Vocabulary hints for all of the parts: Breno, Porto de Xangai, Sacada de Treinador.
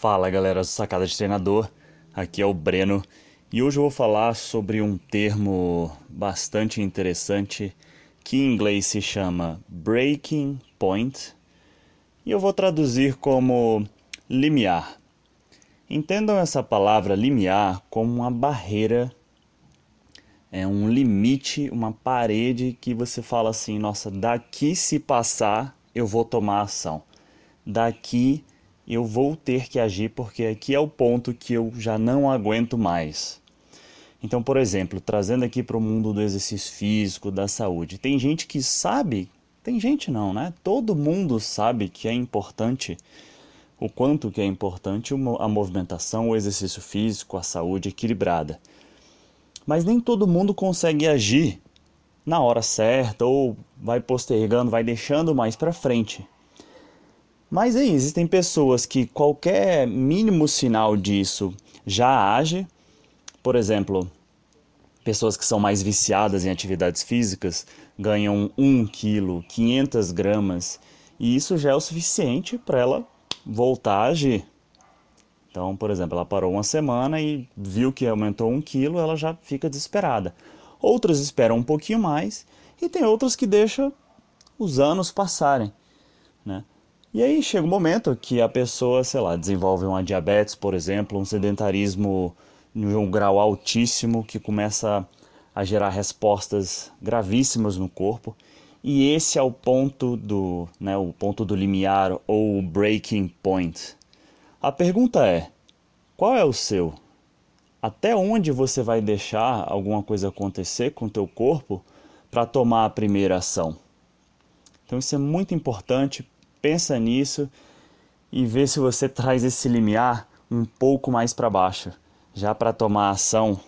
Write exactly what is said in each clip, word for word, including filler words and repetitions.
Fala galera do Sacada de Treinador, aqui é o Breno e hoje eu vou falar sobre um termo bastante interessante que em inglês se chama breaking point e eu vou traduzir como limiar. Entendam essa palavra limiar como uma barreira, é um limite, uma parede que você fala assim, nossa, daqui se passar eu vou tomar ação, daqui eu vou ter que agir porque aqui é o ponto que eu já não aguento mais. Então, por exemplo, trazendo aqui para o mundo do exercício físico, da saúde, tem gente que sabe, tem gente não, né? Todo mundo sabe que é importante, o quanto que é importante a movimentação, o exercício físico, a saúde equilibrada. Mas nem todo mundo consegue agir na hora certa ou vai postergando, vai deixando mais para frente. Mas aí, existem pessoas que qualquer mínimo sinal disso já age. Por exemplo, pessoas que são mais viciadas em atividades físicas ganham um quilo, quinhentas gramas, e isso já é o suficiente para ela voltar a agir. Então, por exemplo, ela parou uma semana e viu que aumentou um quilo, ela já fica desesperada. Outras esperam um pouquinho mais e tem outras que deixam os anos passarem, né? E aí chega um momento que a pessoa, sei lá, desenvolve uma diabetes, por exemplo, um sedentarismo em um grau altíssimo que começa a gerar respostas gravíssimas no corpo. E esse é o ponto do, né, o ponto do limiar ou breaking point. A pergunta é, qual é o seu? Até onde você vai deixar alguma coisa acontecer com o teu corpo para tomar a primeira ação? Então isso é muito importante. Pensa nisso e vê se você traz esse limiar um pouco mais para baixo, já para tomar ação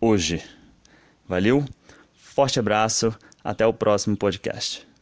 hoje. Valeu? Forte abraço, até o próximo podcast.